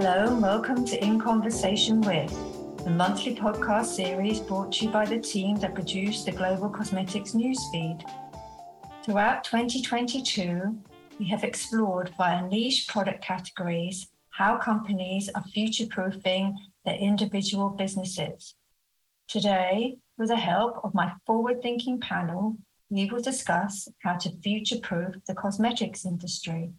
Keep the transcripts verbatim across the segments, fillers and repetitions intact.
Hello and welcome to In Conversation With, the monthly podcast series brought to you by the team that produced the Global Cosmetics Newsfeed. Throughout twenty twenty-two, we have explored via niche product categories how companies are future-proofing their individual businesses. Today, with the help of my forward-thinking panel, we will discuss how to future-proof the cosmetics industry.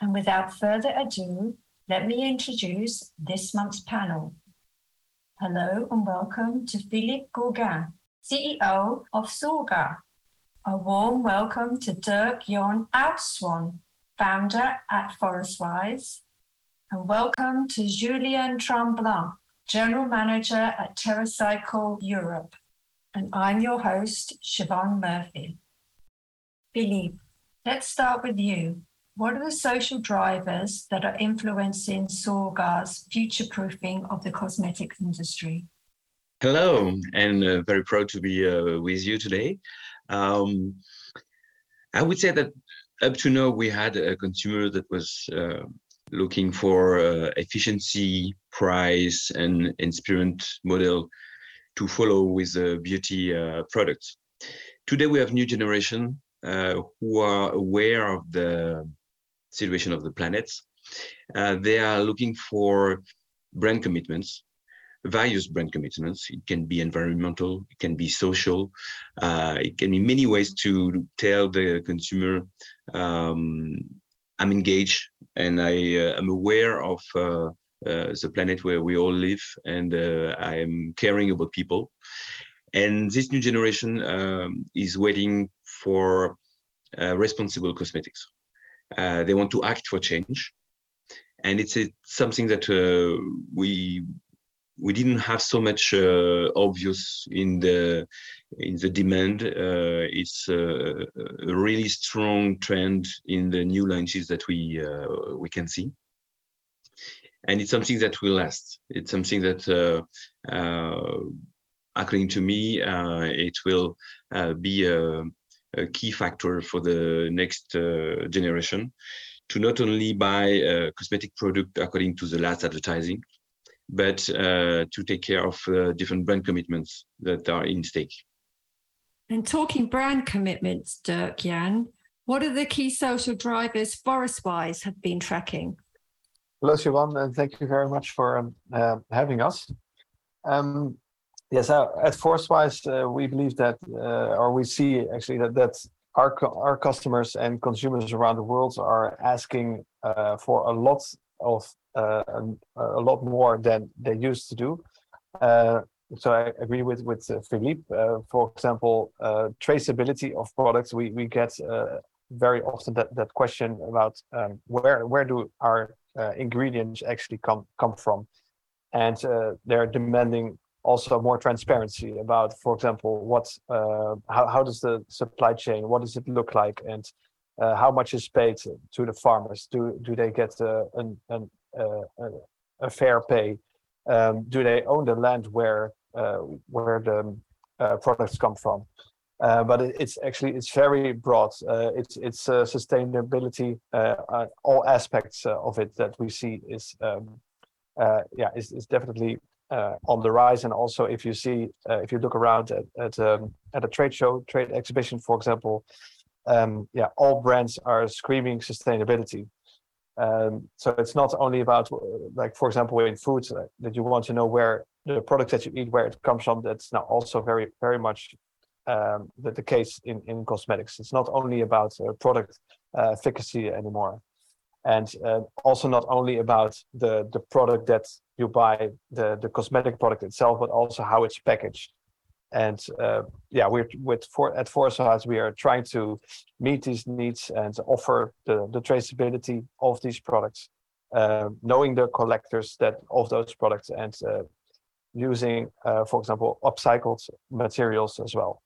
And without further ado, let me introduce this month's panel. Hello and welcome to Philippe Guguen, C E O of Sorga. A warm welcome to Dirk-Jan Oudshoorn, founder at Forestwise. And welcome to Julien Tremblin, General Manager at TerraCycle Europe. And I'm your host, Siobhan Murphy. Philippe, let's start with you. What are the social drivers that are influencing Sorga's future-proofing of the cosmetics industry? Hello, and uh, very proud to be uh, with you today. Um, I would say that up to now, we had a consumer that was uh, looking for uh, efficiency, price, and inspired model to follow with uh, beauty uh, products. Today, we have new generation uh, who are aware of the situation of the planets. Uh, they are looking for brand commitments, various brand commitments. It can be environmental, it can be social, uh, it can be many ways to tell the consumer, um, I'm engaged and I am uh, aware of uh, uh, the planet where we all live, and uh, I'm caring about people. And this new generation um, is waiting for uh, responsible cosmetics. Uh, they want to act for change, and it's, it's something that uh, we we didn't have so much uh, obvious in the in the demand. Uh, it's a, a really strong trend in the new launches that we uh, we can see, and it's something that will last. It's something that, uh, uh, according to me, uh, it will uh, be a a key factor for the next uh, generation to not only buy uh, cosmetic product according to the last advertising, but uh, to take care of uh, different brand commitments that are in stake. And talking brand commitments, Dirk-Jan, what are the key social drivers Forestwise have been tracking? Hello, Siobhan, and thank you very much for um, uh, having us. Um, Yes, at Forestwise, uh, we believe that, uh, or we see actually that, that our our customers and consumers around the world are asking uh, for a lot of uh, a lot more than they used to do. Uh, so I agree with with uh, Philippe. Uh, for example, uh, traceability of products. We we get uh, very often that, that question about um, where where do our uh, ingredients actually come come from, and uh, they're demanding also more transparency about, for example, what, uh, how, how does the supply chain, what does it look like, and uh, how much is paid to the farmers? Do do they get uh, an, an, uh, a fair pay? Um, do they own the land where uh, where the uh, products come from? Uh, but it, it's actually it's very broad. Uh, it's it's uh, sustainability, uh, uh, all aspects uh, of it that we see is um, uh, yeah is is definitely. Uh, on the rise. And also, if you see, uh, if you look around at at, um, at a trade show, trade exhibition, for example, um, yeah, all brands are screaming sustainability. Um, so it's not only about, like, for example, in food, uh, that you want to know where the product that you eat, where it comes from. That's now also very, very much um, the, the case in, in cosmetics. It's not only about uh, product uh, efficacy anymore. And uh, also not only about the, the product that you buy, the, the cosmetic product itself, but also how it's packaged. And uh, yeah, we're with for, at Forestwise, we are trying to meet these needs and offer the, the traceability of these products, uh, knowing the collectors that of those products, and uh, using, uh, for example, upcycled materials as well.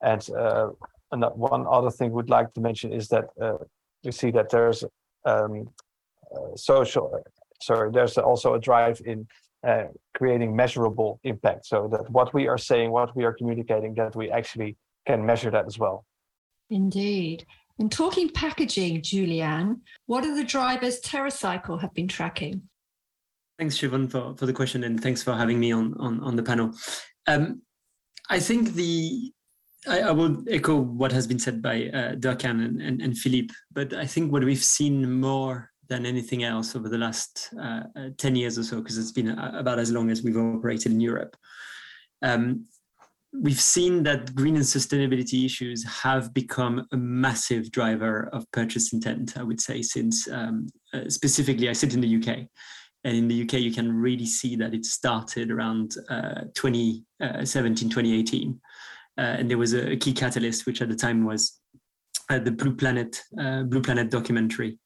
And, uh, and one other thing we'd like to mention is that uh, you see that there's Um, uh, social, sorry, there's also a drive in uh, creating measurable impact, so that what we are saying, what we are communicating, that we actually can measure that as well. Indeed. And talking packaging, Julien, what are the drivers TerraCycle have been tracking? Thanks, Siobhan, for, for the question, and thanks for having me on, on, on the panel. Um, I think the I, I will echo what has been said by uh, Dirk-Jan and, and, and Philippe, but I think what we've seen more than anything else over the last uh, uh, ten years or so, because it's been about as long as we've operated in Europe, um, we've seen that green and sustainability issues have become a massive driver of purchase intent, I would say, since um, uh, specifically I sit in the U K. And in the U K, you can really see that it started around uh, twenty seventeen, twenty eighteen. Uh, and there was a, a key catalyst, which at the time was uh, the Blue Planet uh, Blue Planet documentary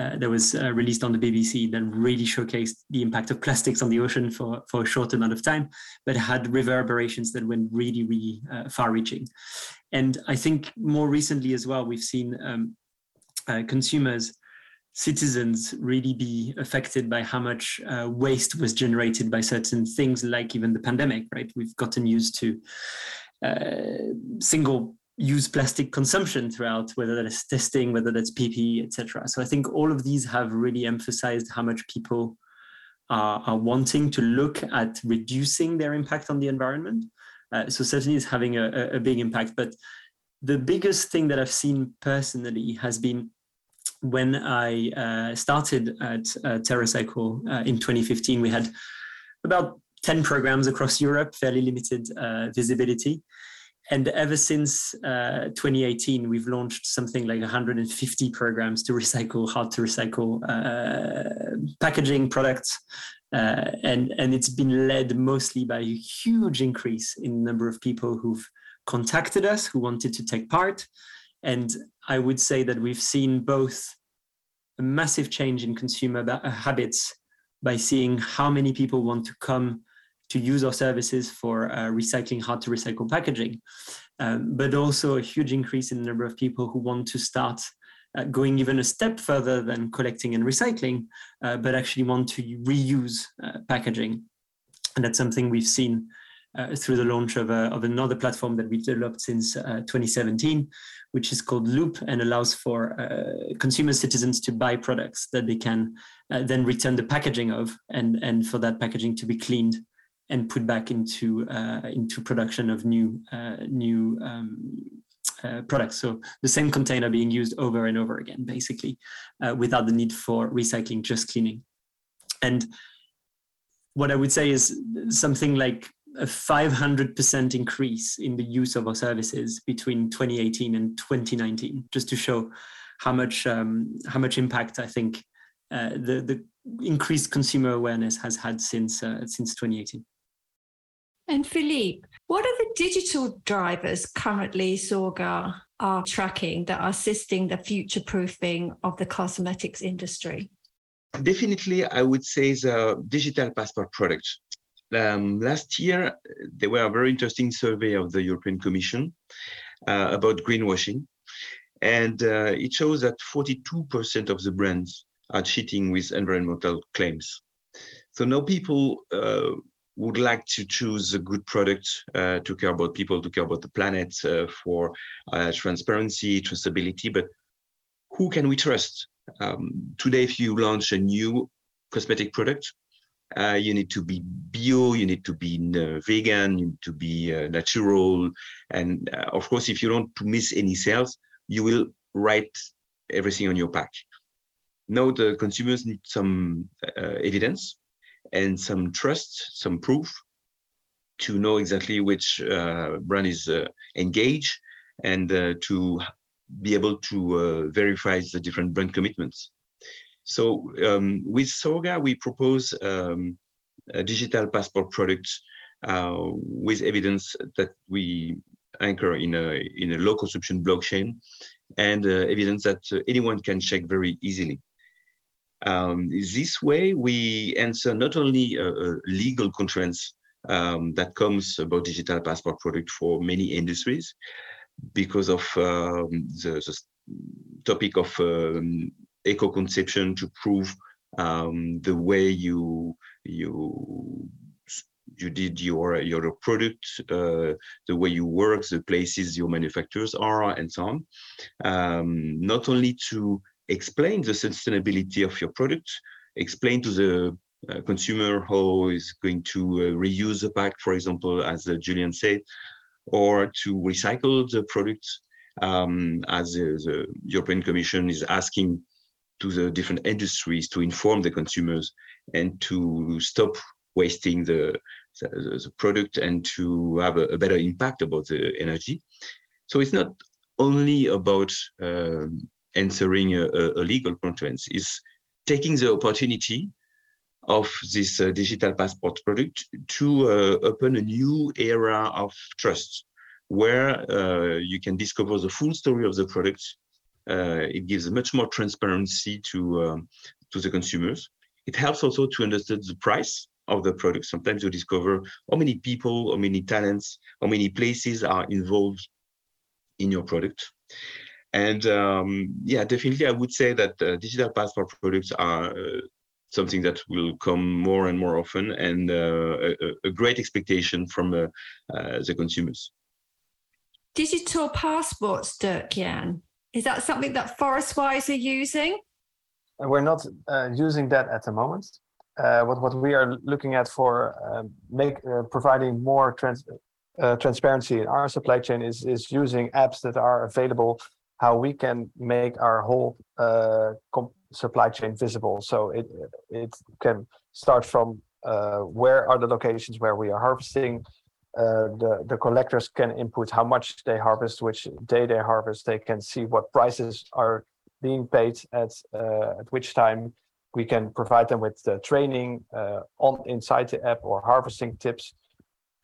uh, that was uh, released on the B B C that really showcased the impact of plastics on the ocean for, for a short amount of time, but had reverberations that went really, really uh, far-reaching. And I think more recently as well, we've seen um, uh, consumers citizens really be affected by how much uh, waste was generated by certain things, like even the pandemic, right? We've gotten used to uh, single-use plastic consumption throughout, whether that's testing, whether that's P P E, et cetera. So I think all of these have really emphasized how much people are, are wanting to look at reducing their impact on the environment. Uh, so certainly it's having a, a big impact. But the biggest thing that I've seen personally has been when I uh, started at uh, TerraCycle uh, in twenty fifteen, we had about ten programs across Europe, fairly limited uh, visibility. And ever since uh, twenty eighteen, we've launched something like one hundred fifty programs to recycle, hard to recycle uh, packaging products. Uh, and, and it's been led mostly by a huge increase in the number of people who've contacted us, who wanted to take part. And I would say that we've seen both a massive change in consumer ba- habits by seeing how many people want to come to use our services for uh, recycling hard to recycle packaging, um, but also a huge increase in the number of people who want to start uh, going even a step further than collecting and recycling, uh, but actually want to reuse uh, packaging. And that's something we've seen Uh, through the launch of, a, of another platform that we developed since uh, twenty seventeen, which is called Loop, and allows for uh, consumer citizens to buy products that they can uh, then return the packaging of, and, and for that packaging to be cleaned and put back into uh, into production of new uh, new um, uh, products. So the same container being used over and over again, basically, uh, without the need for recycling, just cleaning. And what I would say is something like a five hundred percent increase in the use of our services between twenty eighteen and twenty nineteen, just to show how much um, how much impact I think uh, the the increased consumer awareness has had since uh, since twenty eighteen. And Philippe, what are the digital drivers currently Sorga are tracking that are assisting the future-proofing of the cosmetics industry? Definitely, I would say the digital passport product. Um, last year, there were a very interesting survey of the European Commission uh, about greenwashing. And uh, it shows that forty-two percent of the brands are cheating with environmental claims. So now people uh, would like to choose a good product uh, to care about people, to care about the planet, uh, for uh, transparency, traceability. But who can we trust? Um, today, if you launch a new cosmetic product, Uh, you need to be bio, you need to be uh, vegan, you need to be uh, natural. And uh, of course, if you don't miss any sales, you will write everything on your pack. Now the consumers need some uh, evidence and some trust, some proof to know exactly which uh, brand is uh, engaged, and uh, to be able to uh, verify the different brand commitments. So um, with Sorga, we propose um, a digital passport product uh, with evidence that we anchor in a in a low consumption blockchain, and uh, evidence that uh, anyone can check very easily. Um, this way, we answer not only a, a legal constraints um, that comes about digital passport product for many industries, because of um, the, the topic of um, eco-conception, to prove um, the way you you you did your your product, uh, the way you work, the places your manufacturers are, and so on. Um, not only to explain the sustainability of your product, explain to the uh, consumer who is going to uh, reuse the pack, for example, as uh, Julien said, or to recycle the product, um, as uh, the European Commission is asking to the different industries to inform the consumers and to stop wasting the, the, the product and to have a, a better impact about the energy. So it's not only about uh, answering a, a legal conference, is taking the opportunity of this uh, digital passport product to uh, open a new era of trust where uh, you can discover the full story of the product. Uh, it gives much more transparency to, um, to the consumers. It helps also to understand the price of the product. Sometimes you discover how many people, how many talents, how many places are involved in your product. And um, yeah, definitely, I would say that uh, digital passport products are uh, something that will come more and more often, and uh, a, a great expectation from uh, uh, the consumers. Digital passports, Dirk-Jan, is that something that Forestwise are using? We're not uh, using that at the moment. Uh, what what we are looking at for uh, make uh, providing more trans uh, transparency in our supply chain is is using apps that are available. How we can make our whole uh, comp- supply chain visible, so it it can start from uh, where are the locations where we are harvesting. Uh, the the collectors can input how much they harvest, which day they harvest. They can see what prices are being paid at uh, at which time. We can provide them with the training uh, on inside the app or harvesting tips.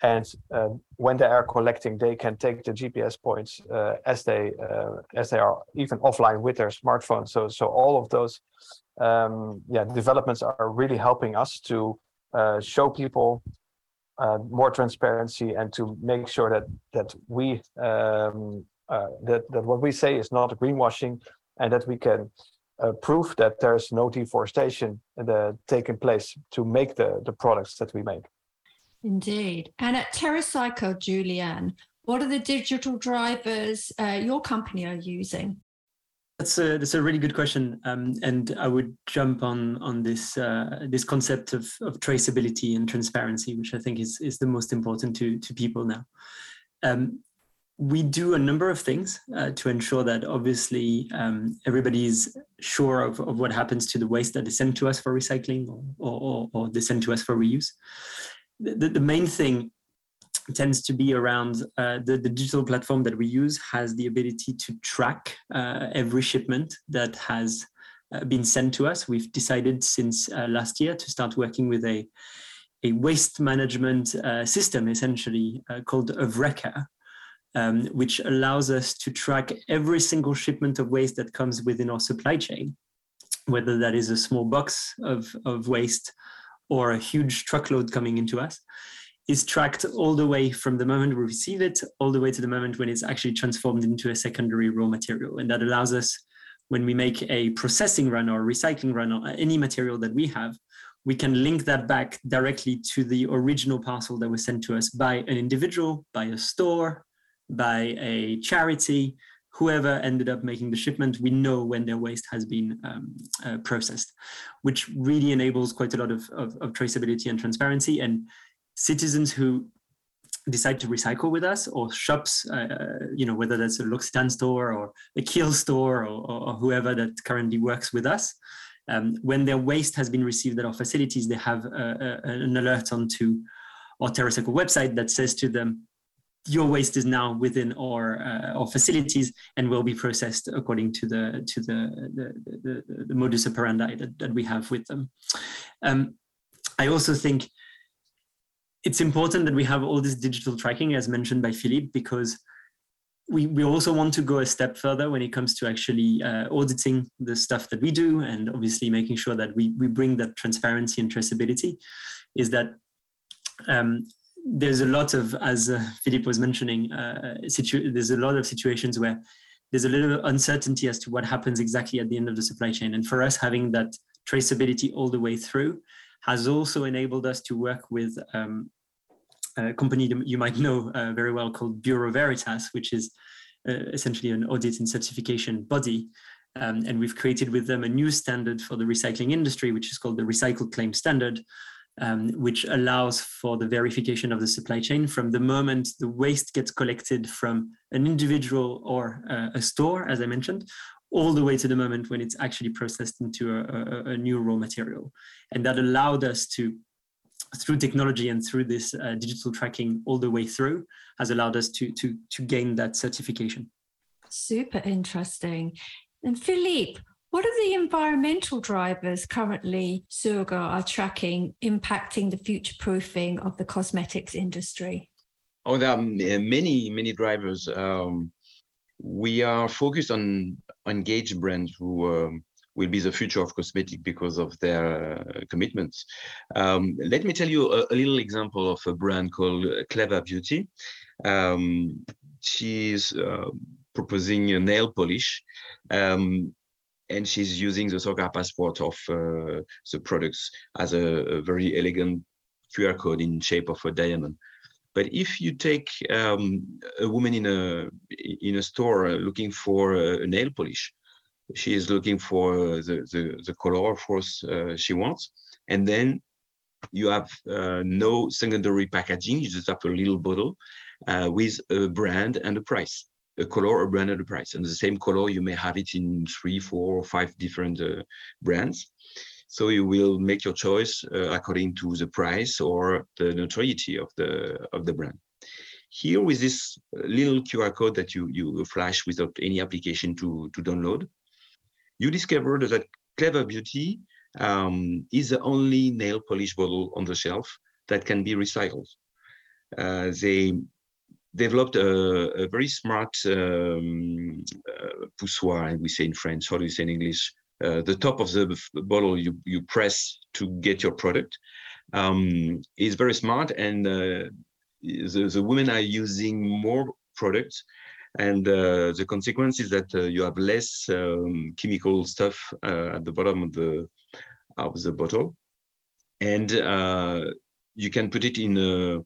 And uh, when they are collecting, they can take the G P S points uh, as they uh, as they are even offline with their smartphone. So so all of those um, yeah developments are really helping us to uh, show people uh, more transparency and to make sure that that we um, uh, that that what we say is not greenwashing, and that we can uh, prove that there's no deforestation uh, taking place to make the the products that we make. Indeed. And at TerraCycle, Julien, what are the digital drivers uh, your company are using? That's a, that's a really good question. Um, and I would jump on on this uh, this concept of, of traceability and transparency, which I think is, is the most important to, to people now. Um, we do a number of things uh, to ensure that obviously um, everybody's sure of, of what happens to the waste that is sent to us for recycling or, or, or they send to us for reuse. The, the main thing tends to be around uh, the, the digital platform that we use has the ability to track uh, every shipment that has uh, been sent to us. We've decided since uh, last year to start working with a, a waste management uh, system, essentially uh, called Avreca, um, which allows us to track every single shipment of waste that comes within our supply chain, whether that is a small box of, of waste or a huge truckload coming into us, is tracked all the way from the moment we receive it, all the way to the moment when it's actually transformed into a secondary raw material. And that allows us, when we make a processing run or recycling run or any material that we have, we can link that back directly to the original parcel that was sent to us by an individual, by a store, by a charity, whoever ended up making the shipment. We know when their waste has been um, uh, processed, which really enables quite a lot of, of, of traceability and transparency. And citizens who decide to recycle with us or shops, uh, you know, whether that's a L'Occitane store or a Kiel store or, or whoever that currently works with us, um, when their waste has been received at our facilities, they have a, a, an alert onto our TerraCycle website that says to them, your waste is now within our uh, our facilities and will be processed according to the to the the, the, the modus operandi that, that we have with them. Um, I also think it's important that we have all this digital tracking, as mentioned by Philippe, because we we also want to go a step further when it comes to actually uh, auditing the stuff that we do, and obviously making sure that we we bring that transparency and traceability. Is that um, There's a lot of, as uh, Philippe was mentioning, uh, situ- there's a lot of situations where there's a little uncertainty as to what happens exactly at the end of the supply chain. And for us, having that traceability all the way through has also enabled us to work with um, a company you might know uh, very well called Bureau Veritas, which is uh, essentially an audit and certification body Um, and we've created with them a new standard for the recycling industry, which is called the Recycled Claim Standard, um, which allows for the verification of the supply chain from the moment the waste gets collected from an individual or uh, a store, as I mentioned, all the way to the moment when it's actually processed into a, a, a new raw material. And that allowed us to, through technology and through this uh, digital tracking all the way through, has allowed us to, to, to gain that certification. Super interesting. And Philippe, what are the environmental drivers currently Sorga are tracking impacting the future proofing of the cosmetics industry? Oh, there are many, many drivers. Um, we are focused on engaged brands who um, will be the future of cosmetics because of their uh, commitments. Um, let me tell you a, a little example of a brand called Clever Beauty. Um, she's uh, proposing a nail polish, um, and she's using the Sorga passport of uh, the products as a, a very elegant Q R code in shape of a diamond. But if you take um, a woman in a in a store looking for a nail polish, she is looking for the the, the color, of course, uh, she wants, and then you have uh, no secondary packaging. You just have a little bottle uh, with a brand and a price. A color, a brand, and a price, and the same color you may have it in three, four, or five different uh, brands. So you will make your choice uh, according to the price or the notoriety of the of the brand. Here, with this little Q R code that you you flash without any application to to download, you discover that Clever Beauty um, is the only nail polish bottle on the shelf that can be recycled. Uh, they developed a, a very smart um, uh, poussoir, we say in French, how do you say in English? Uh, the top of the bottle you, you press to get your product um, is very smart, and uh, the, the women are using more products, and uh, the consequence is that uh, you have less um, chemical stuff uh, at the bottom of the, of the bottle, and uh, you can put it in a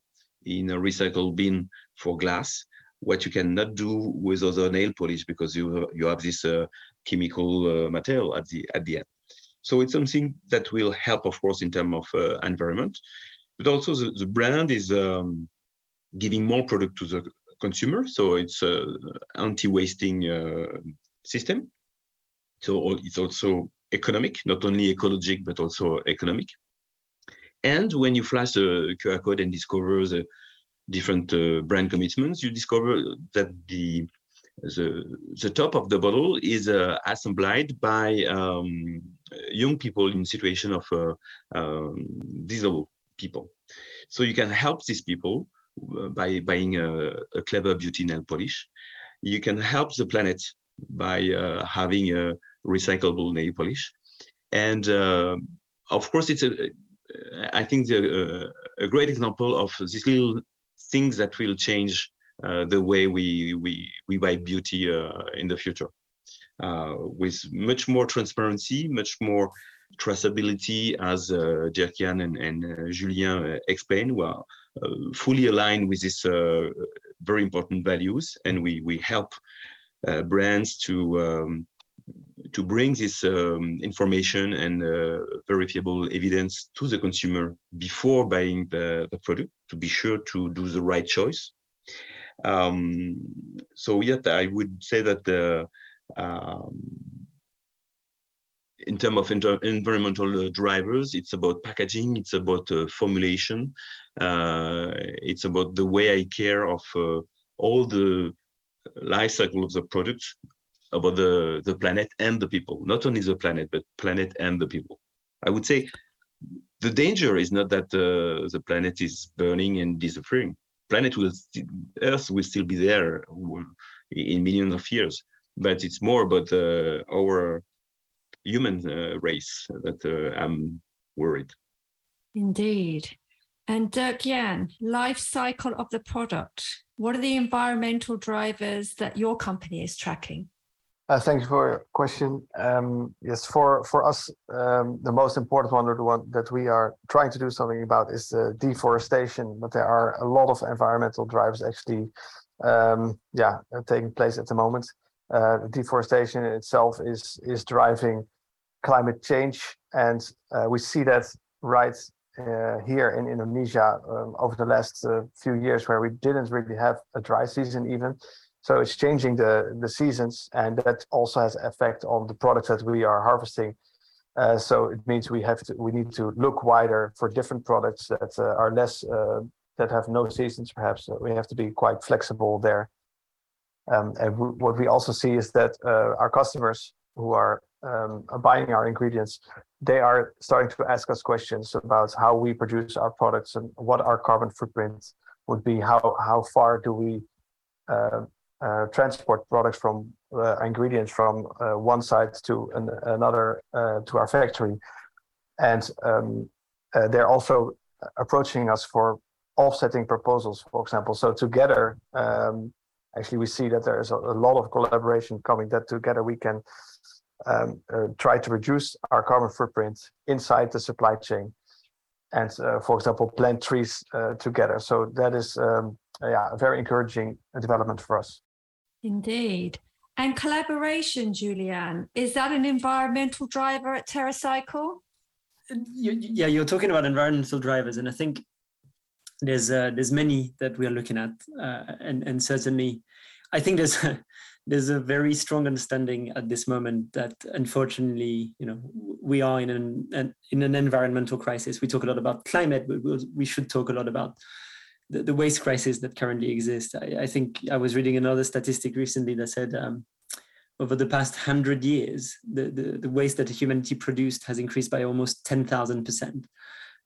in a recycle bin for glass, what you cannot do with other nail polish because you you have this uh, chemical uh, material at the at the end. So it's something that will help, of course, in terms of uh, environment, but also the, the brand is um, giving more product to the consumer. So it's a anti-wasting uh, system. So it's also economic, not only ecologic, but also economic. And when you flash the Q R code and discover the different uh, brand commitments, you discover that the the, the top of the bottle is uh, assembled by um, young people in situation of uh, um, disabled people. So you can help these people by buying a, a Clever Beauty nail polish. You can help the planet by uh, having a recyclable nail polish. And uh, of course, it's a, I think the, uh, a great example of this little things that will change uh, the way we we we buy beauty uh, in the future, uh, with much more transparency, much more traceability, as uh, Dirk-Jan and, and uh, Julien explained. We are uh, fully aligned with these uh, very important values, and we we help uh, brands to um, to bring this um, information and uh, verifiable evidence to the consumer before buying the, the product, to be sure to do the right choice. Um, so yet I would say that the, um, in terms of inter- environmental drivers, it's about packaging, it's about uh, formulation, uh, it's about the way I care of uh, all the life cycle of the product, about the, the planet and the people, not only the planet, but planet and the people. I would say the danger is not that uh, the planet is burning and disappearing. Planet will, st- Earth will still be there in millions of years, but it's more about uh, our human uh, race that uh, I'm worried. Indeed. And Dirk-Jan, life cycle of the product. What are the environmental drivers that your company is tracking? Uh, thanks for your question. Um, yes, for for us, um, the most important one, or the one that we are trying to do something about, is uh, deforestation. But there are a lot of environmental drivers actually, um, yeah, taking place at the moment. uh, deforestation in itself is is driving climate change, and uh, we see that right uh, here in Indonesia um, over the last uh, few years, where we didn't really have a dry season even. So it's changing the the seasons, and that also has an effect on the products that we are harvesting. Uh, so it means we have to we need to look wider for different products that uh, are less uh, that have no seasons. Perhaps we have to be quite flexible there. Um, and w- what we also see is that uh, our customers who are um, buying our ingredients, they are starting to ask us questions about how we produce our products and what our carbon footprint would be. How how far do we uh, Uh, transport products from uh, ingredients from uh, one site to an, another uh, to our factory, and um, uh, they're also approaching us for offsetting proposals, for example. So together, um, actually, we see that there is a, a lot of collaboration coming. That together we can um, uh, try to reduce our carbon footprint inside the supply chain, and uh, for example, plant trees uh, together. So that is um, yeah, a very encouraging development for us. Indeed. And collaboration, Julien, is that an environmental driver at TerraCycle? You, yeah, you're talking about environmental drivers, and I think there's uh, there's many that we are looking at, uh, and and certainly, I think there's a, there's a very strong understanding at this moment that unfortunately, you know, we are in an, an in an environmental crisis. We talk a lot about climate, but we'll, we should talk a lot about The, the waste crisis that currently exists. I, I think I was reading another statistic recently that said um, over the past hundred years, the, the, the waste that humanity produced has increased by almost ten thousand percent,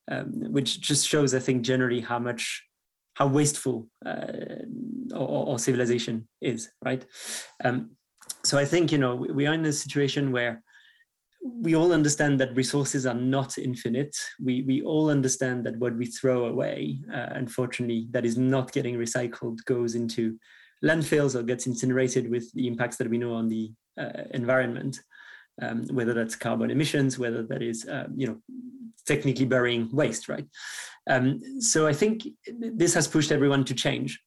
um, which just shows, I think, generally how much, how wasteful uh, our, our civilization is, right? Um, so I think, you know, we, we are in a situation where we all understand that resources are not infinite. We we all understand that what we throw away, uh, unfortunately, that is not getting recycled, goes into landfills or gets incinerated with the impacts that we know on the uh, environment, um, whether that's carbon emissions, whether that is, uh, you know, technically burying waste, right? Um, so I think this has pushed everyone to change,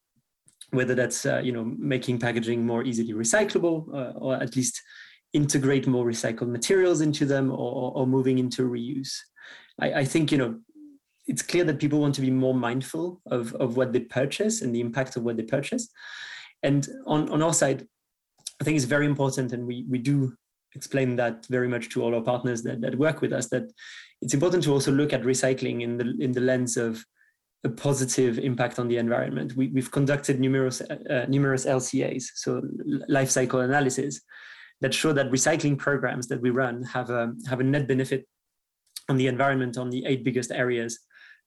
whether that's, uh, you know, making packaging more easily recyclable, uh, or at least integrate more recycled materials into them, or, or moving into reuse. I, I think, you know, it's clear that people want to be more mindful of, of what they purchase and the impact of what they purchase. And on, on our side, I think it's very important, and we, we do explain that very much to all our partners that, that work with us, that it's important to also look at recycling in the in the lens of a positive impact on the environment. We, we've conducted numerous, uh, numerous L C As, so life cycle analysis, that show that recycling programs that we run have a, have a net benefit on the environment on the eight biggest areas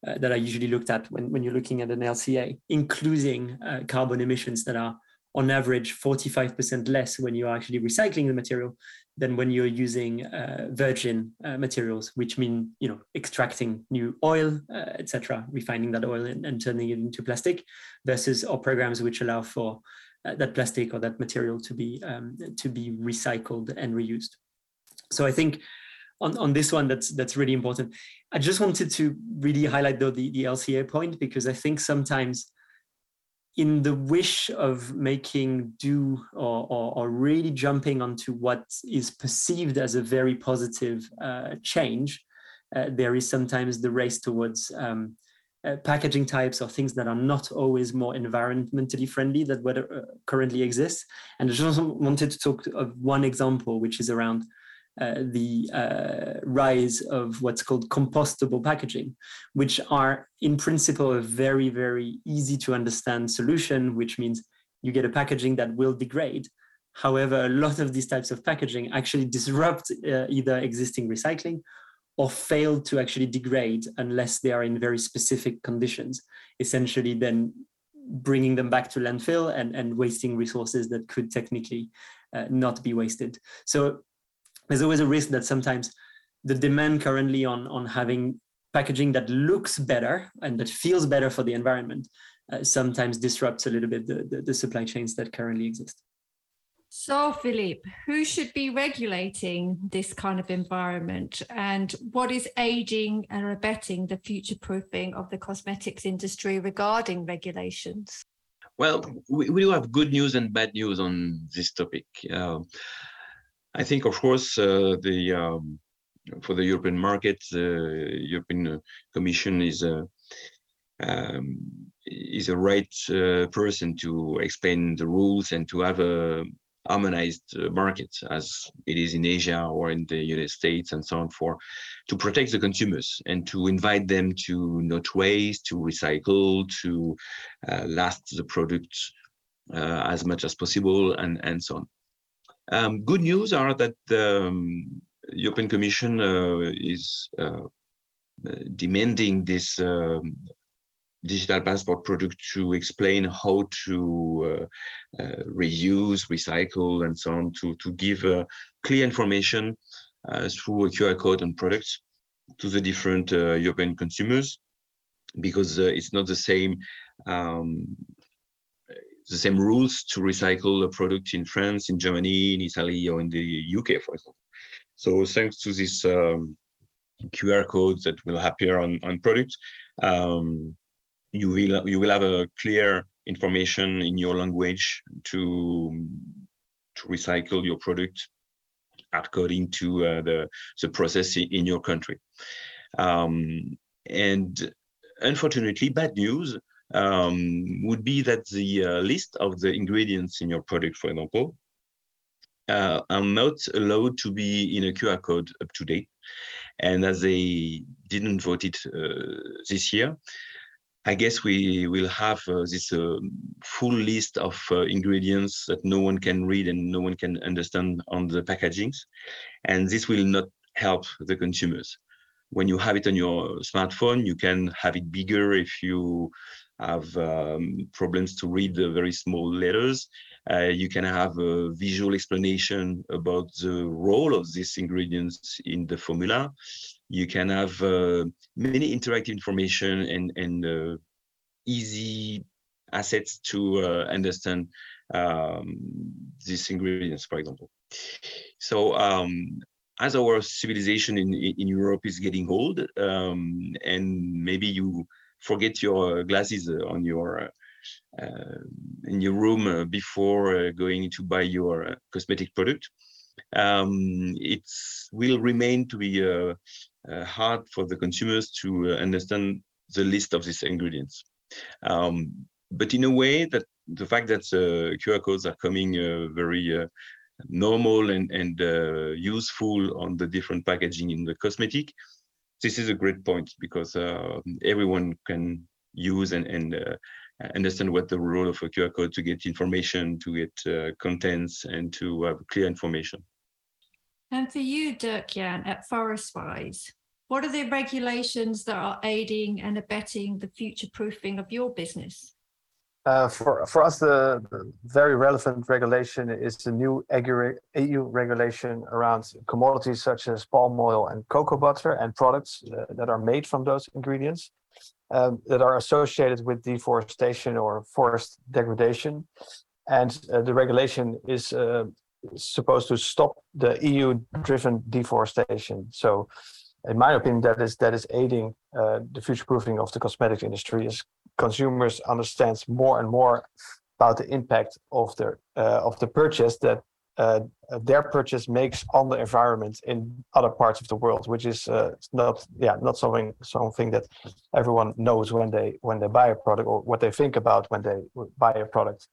uh, that are usually looked at when, when you're looking at an L C A, including uh, carbon emissions that are on average forty-five percent less when you're actually recycling the material than when you're using uh, virgin uh, materials, which mean, you know, extracting new oil, uh, et cetera, refining that oil and, and turning it into plastic, versus our programs which allow for Uh, that plastic or that material to be um, to be recycled and reused. So I think on, on this one, that's that's really important. I just wanted to really highlight though the, the L C A point, because I think sometimes in the wish of making do or, or, or really jumping onto what is perceived as a very positive uh, change, uh, there is sometimes the race towards um, Uh, packaging types or things that are not always more environmentally friendly than what uh, currently exists. And I just wanted to talk of one example, which is around uh, the uh, rise of what's called compostable packaging, which are in principle a very, very easy to understand solution, which means you get a packaging that will degrade. However, a lot of these types of packaging actually disrupt uh, either existing recycling or fail to actually degrade unless they are in very specific conditions, essentially then bringing them back to landfill and, and wasting resources that could technically uh, not be wasted. So there's always a risk that sometimes the demand currently on, on having packaging that looks better and that feels better for the environment uh, sometimes disrupts a little bit the, the, the supply chains that currently exist. So, Philippe, who should be regulating this kind of environment, and what is aiding and abetting the future-proofing of the cosmetics industry regarding regulations? Well, we, we do have good news and bad news on this topic. Uh, I think, of course, uh, the um, for the European market, the uh, European Commission is a um, is a right uh, person to explain the rules and to have a harmonized market, as it is in Asia or in the United States and so on, for to protect the consumers and to invite them to not waste, to recycle, to uh, last the product uh, as much as possible, and, and so on. Um, good news are that the um, European Commission uh, is uh, demanding this um, digital passport product to explain how to uh, uh, reuse, recycle, and so on, to, to give uh, clear information uh, through a Q R code on products to the different uh, European consumers, because uh, it's not the same um, the same rules to recycle a product in France, in Germany, in Italy, or in the U K, for example. So thanks to this um, Q R code that will appear on, on products, um, You will you will have a clear information in your language to to recycle your product according to uh, the the process in your country. Um, and unfortunately, bad news um, would be that the uh, list of the ingredients in your product, for example, uh, are not allowed to be in a Q R code up to date. And as they didn't vote it uh, this year, I guess we will have uh, this uh, full list of uh, ingredients that no one can read and no one can understand on the packagings. And this will not help the consumers. When you have it on your smartphone, you can have it bigger if you have um, problems to read the very small letters. Uh, you can have a visual explanation about the role of these ingredients in the formula. You can have uh, many interactive information and, and uh, easy assets to uh, understand um, these ingredients, for example. So um, as our civilization in, in Europe is getting old, um, and maybe you forget your glasses on your uh, in your room before going to buy your cosmetic product, um, it will remain to be uh, uh, hard for the consumers to understand the list of these ingredients. Um, but in a way, that the fact that uh, Q R codes are coming uh, very uh, normal and, and uh, useful on the different packaging in the cosmetic, this is a great point, because uh, everyone can use and, and uh, understand what the role of a Q R code to get information, to get uh, contents, and to have clear information. And for you, Dirk-Jan, at Forestwise, what are the regulations that are aiding and abetting the future-proofing of your business? Uh, for, for us, the, the very relevant regulation is the new E U regulation around commodities such as palm oil and cocoa butter, and products uh, that are made from those ingredients um, that are associated with deforestation or forest degradation. And uh, the regulation is uh, supposed to stop the E U-driven deforestation. So in my opinion, that is that is aiding uh, the future-proofing of the cosmetics industry, as consumers understand more and more about the impact of their uh, of the purchase that uh, their purchase makes on the environment in other parts of the world, which is uh, not yeah not something something that everyone knows when they when they buy a product, or what they think about when they buy a product.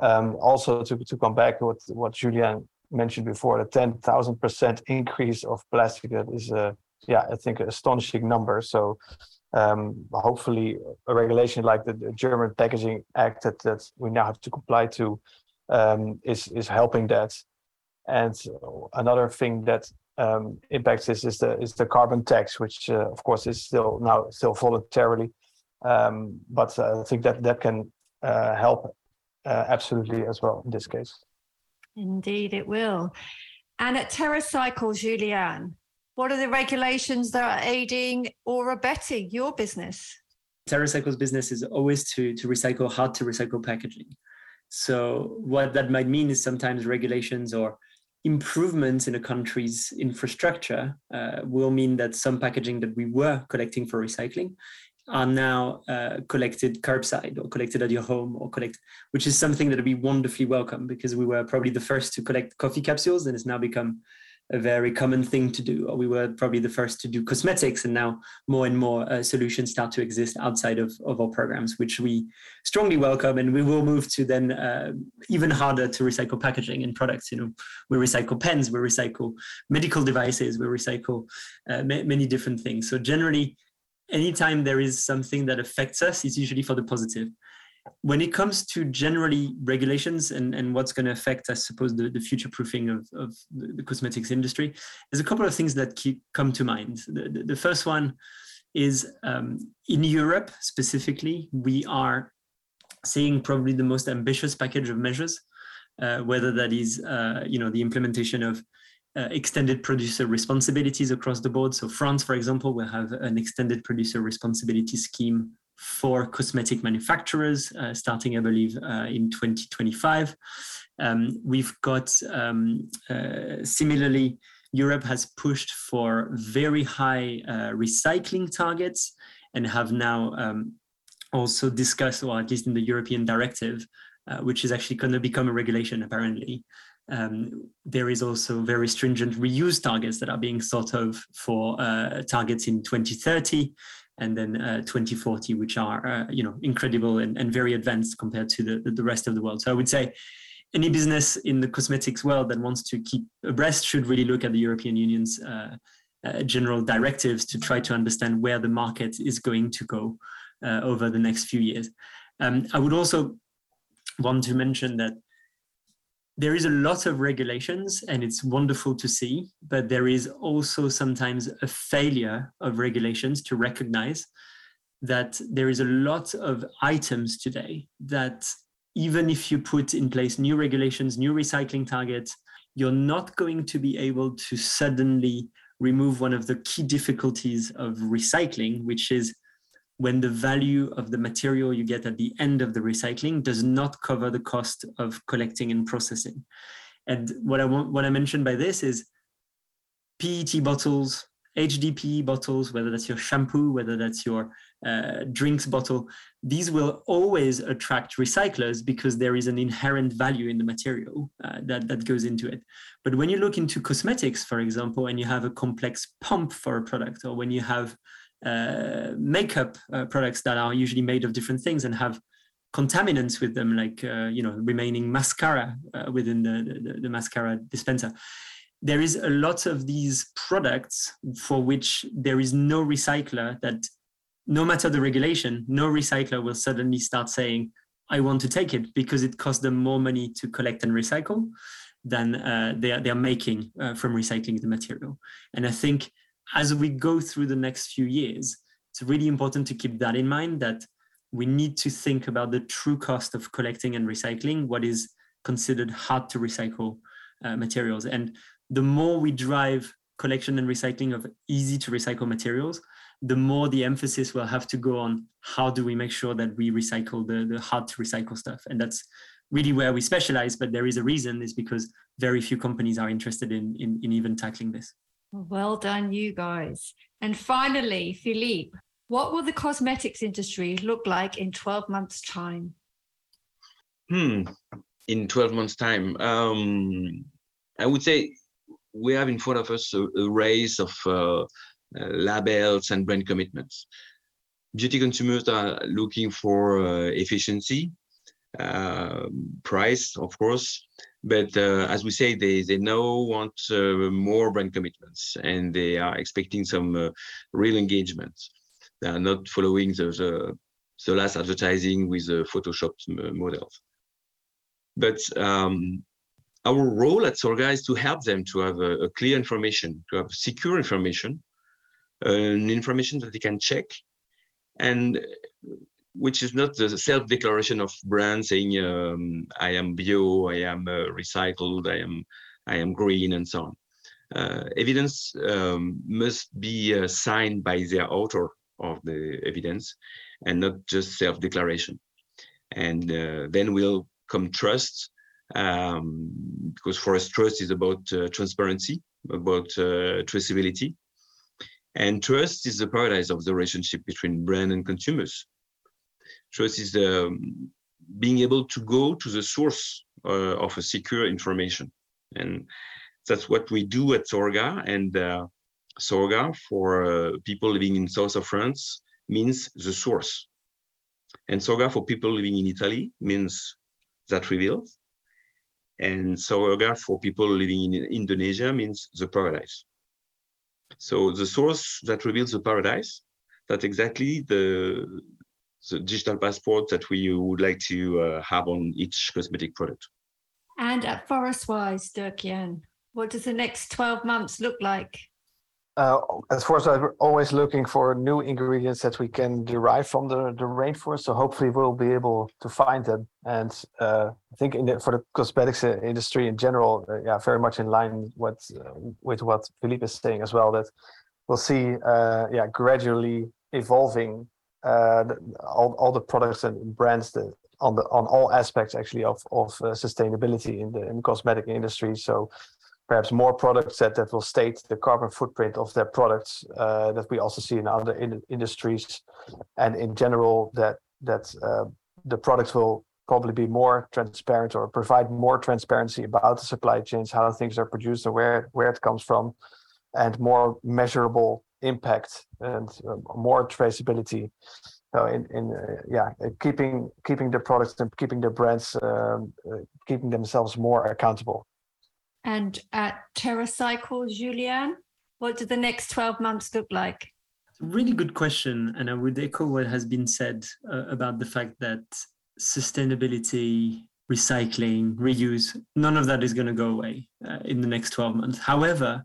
Um, also, to to come back to what what Julien mentioned before, the ten thousand percent increase of plastic, that is a uh, Yeah, I think an astonishing number. So um, hopefully a regulation like the, the German Packaging Act that, that we now have to comply to um, is, is helping that. And another thing that um, impacts this is the is the carbon tax, which uh, of course is still now still voluntarily. Um, but I think that that can uh, help uh, absolutely as well in this case. Indeed, it will. And at TerraCycle, Julien, what are the regulations that are aiding or abetting your business? TerraCycle's business is always to, to recycle hard to recycle packaging. So what that might mean is sometimes regulations or improvements in a country's infrastructure uh, will mean that some packaging that we were collecting for recycling are now uh, collected curbside or collected at your home or collect, which is something that would be wonderfully welcome, because we were probably the first to collect coffee capsules and it's now become a very common thing to do. Or we were probably the first to do cosmetics, and now more and more uh, solutions start to exist outside of, of our programs, which we strongly welcome. And we will move to then uh, even harder to recycle packaging and products. You know, we recycle pens, we recycle medical devices, we recycle uh, ma- many different things. So generally, anytime there is something that affects us, it's usually for the positive. When it comes to generally regulations and, and what's going to affect, I suppose, the, the future-proofing of, of the cosmetics industry, there's a couple of things that keep, come to mind. The, the, the first one is um, in Europe specifically, we are seeing probably the most ambitious package of measures, uh, whether that is uh, you know, the implementation of Uh, extended producer responsibilities across the board. So France, for example, will have an extended producer responsibility scheme for cosmetic manufacturers uh, starting, I believe, uh, in twenty twenty-five. Um, we've got, um, uh, similarly, Europe has pushed for very high uh, recycling targets and have now um, also discussed, or at least in the European directive, uh, which is actually going to become a regulation apparently. Um, there is also very stringent reuse targets that are being thought of for uh, targets in twenty thirty and then uh, twenty forty, which are uh, you know, incredible and, and very advanced compared to the, the rest of the world. So I would say any business in the cosmetics world that wants to keep abreast should really look at the European Union's uh, uh, general directives to try to understand where the market is going to go uh, over the next few years. Um, I would also want to mention that there is a lot of regulations and it's wonderful to see, but there is also sometimes a failure of regulations to recognize that there is a lot of items today that even if you put in place new regulations, new recycling targets, you're not going to be able to suddenly remove one of the key difficulties of recycling, which is when the value of the material you get at the end of the recycling does not cover the cost of collecting and processing. And what I want, what I mentioned by this is P E T bottles, H D P E bottles, whether that's your shampoo, whether that's your uh, drinks bottle, these will always attract recyclers because there is an inherent value in the material uh, that, that goes into it. But when you look into cosmetics, for example, and you have a complex pump for a product, or when you have Uh, makeup uh, products that are usually made of different things and have contaminants with them, like uh, you know, remaining mascara uh, within the, the, the mascara dispenser. There is a lot of these products for which there is no recycler that, no matter the regulation, no recycler will suddenly start saying, I want to take it, because it costs them more money to collect and recycle than uh, they are, they are making uh, from recycling the material. And I think as we go through the next few years, it's really important to keep that in mind, that we need to think about the true cost of collecting and recycling, what is considered hard to recycle uh, materials. And the more we drive collection and recycling of easy to recycle materials, the more the emphasis will have to go on how do we make sure that we recycle the, the hard to recycle stuff. And that's really where we specialize, but there is a reason, is because very few companies are interested in, in, in even tackling this. Well done, you guys. And finally, Philippe, what will the cosmetics industry look like in twelve months' time? Hmm. In twelve months' time, um, I would say we have in front of us a, a race of uh, uh, labels and brand commitments. Beauty consumers are looking for uh, efficiency, uh, price, of course. But uh, as we say, they, they now want uh, more brand commitments, and they are expecting some uh, real engagement. They are not following the, the, the last advertising with the photoshopped models. But um, our role at Sorga is to help them to have a, a clear information, to have secure information, uh, an information that they can check, and which is not the self-declaration of brands saying um, I am bio, I am uh, recycled, I am, I am green, and so on. Uh, evidence um, must be uh, signed by the author of the evidence, and not just self-declaration. And uh, then will come trust, um, because for us trust is about uh, transparency, about uh, traceability, And trust is the paradise of the relationship between brand and consumers. Trust is um, being able to go to the source uh, of a secure information. And that's what we do at Sorga. And uh, Sorga, for uh, people living in south of France, means the source. And Sorga, for people living in Italy, means that reveal. And Sorga, for people living in Indonesia, means the paradise. So the source that reveals the paradise, that's exactly the, the digital passport that we would like to uh, have on each cosmetic product. And at Forestwise, Dirk-Jan, what does the next twelve months look like? Uh, at Forestwise, we're always looking for new ingredients that we can derive from the, the rainforest. So hopefully we'll be able to find them. And uh, I think in the, for the cosmetics industry in general, uh, yeah, very much in line with, uh, with what Philippe is saying as well, that we'll see uh, yeah, gradually evolving uh, all, all the products and brands that, on the on all aspects actually of, of uh, sustainability in the, in the cosmetic industry. So perhaps more products that, that will state the carbon footprint of their products uh, that we also see in other in- industries. And in general, that that uh, the products will probably be more transparent or provide more transparency about the supply chains, how things are produced and where, where it comes from, and more measurable impact and uh, more traceability. So in, in uh, yeah, keeping keeping the products and keeping the brands, um, uh, keeping themselves more accountable. And at TerraCycle, Julien, what do the next twelve months look like? Really good question. And I would echo what has been said uh, about the fact that sustainability, recycling, reuse, none of that is going to go away uh, in the next twelve months. However,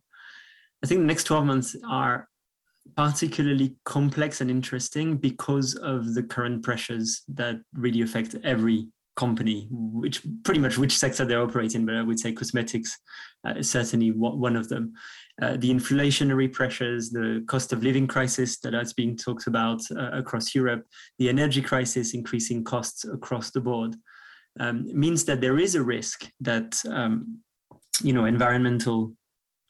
I think the next twelve months are particularly complex and interesting because of the current pressures that really affect every company, which pretty much which sector they operate in, but I would say cosmetics uh, is certainly one of them. Uh, the inflationary pressures, the cost of living crisis that is being talked about uh, across Europe, the energy crisis, increasing costs across the board, um, means that there is a risk that um, you know environmental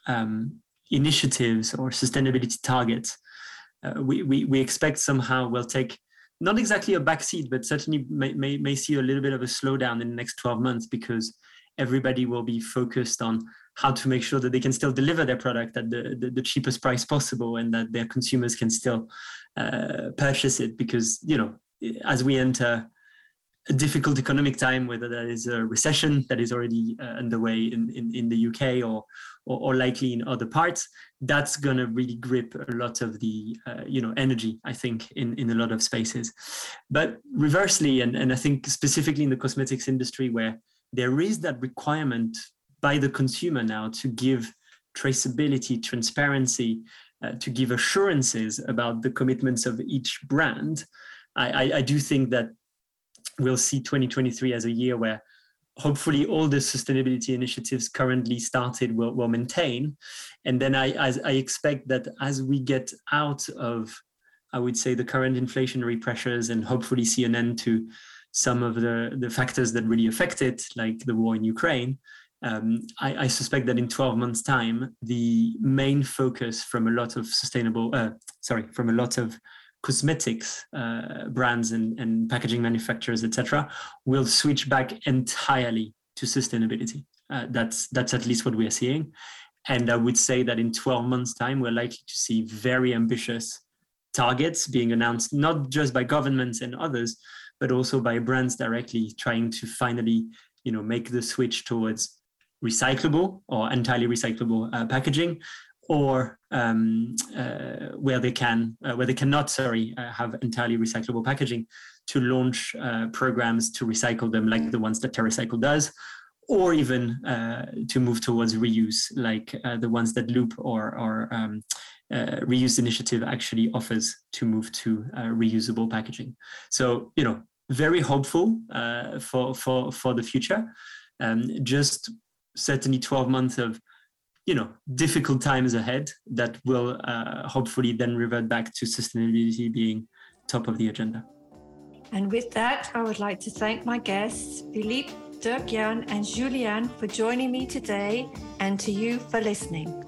um, initiatives or sustainability targets uh, we, we we expect somehow will take not exactly a backseat, but certainly may, may, may see a little bit of a slowdown in the next twelve months because everybody will be focused on how to make sure that they can still deliver their product at the, the, the cheapest price possible and that their consumers can still uh, purchase it. Because, you know, as we enter a difficult economic time, whether that is a recession that is already uh, underway in, in, in the U K or, or or likely in other parts, that's going to really grip a lot of the, uh, you know, energy, I think, in, in a lot of spaces. But reversely, and, and I think specifically in the cosmetics industry, where there is that requirement by the consumer now to give traceability, transparency, uh, to give assurances about the commitments of each brand, I, I, I do think that we'll see twenty twenty-three as a year where hopefully all the sustainability initiatives currently started will, will maintain. And then I, as I expect that as we get out of, I would say, the current inflationary pressures and hopefully see an end to some of the, the factors that really affect it, like the war in Ukraine, um, I, I suspect that in twelve months' time, the main focus from a lot of sustainable, uh, sorry, from a lot of cosmetics uh, brands and, and packaging manufacturers, et cetera, will switch back entirely to sustainability. Uh, that's that's at least what we are seeing. And I would say that in twelve months' time, we're likely to see very ambitious targets being announced, not just by governments and others, but also by brands directly trying to finally, you know, make the switch towards recyclable or entirely recyclable uh, packaging, or um, uh, where they can, uh, where they cannot, sorry, uh, have entirely recyclable packaging, to launch uh, programs to recycle them, like the ones that TerraCycle does, or even uh, to move towards reuse, like uh, the ones that Loop or, or um, uh, Reuse Initiative actually offers, to move to uh, reusable packaging. So, you know, very hopeful uh, for, for, for the future. Um, just certainly twelve months of, you know, difficult times ahead that will uh, hopefully then revert back to sustainability being top of the agenda. And with that, I would like to thank my guests, Philippe, Dirk-Jan and Julien, for joining me today, and to you for listening.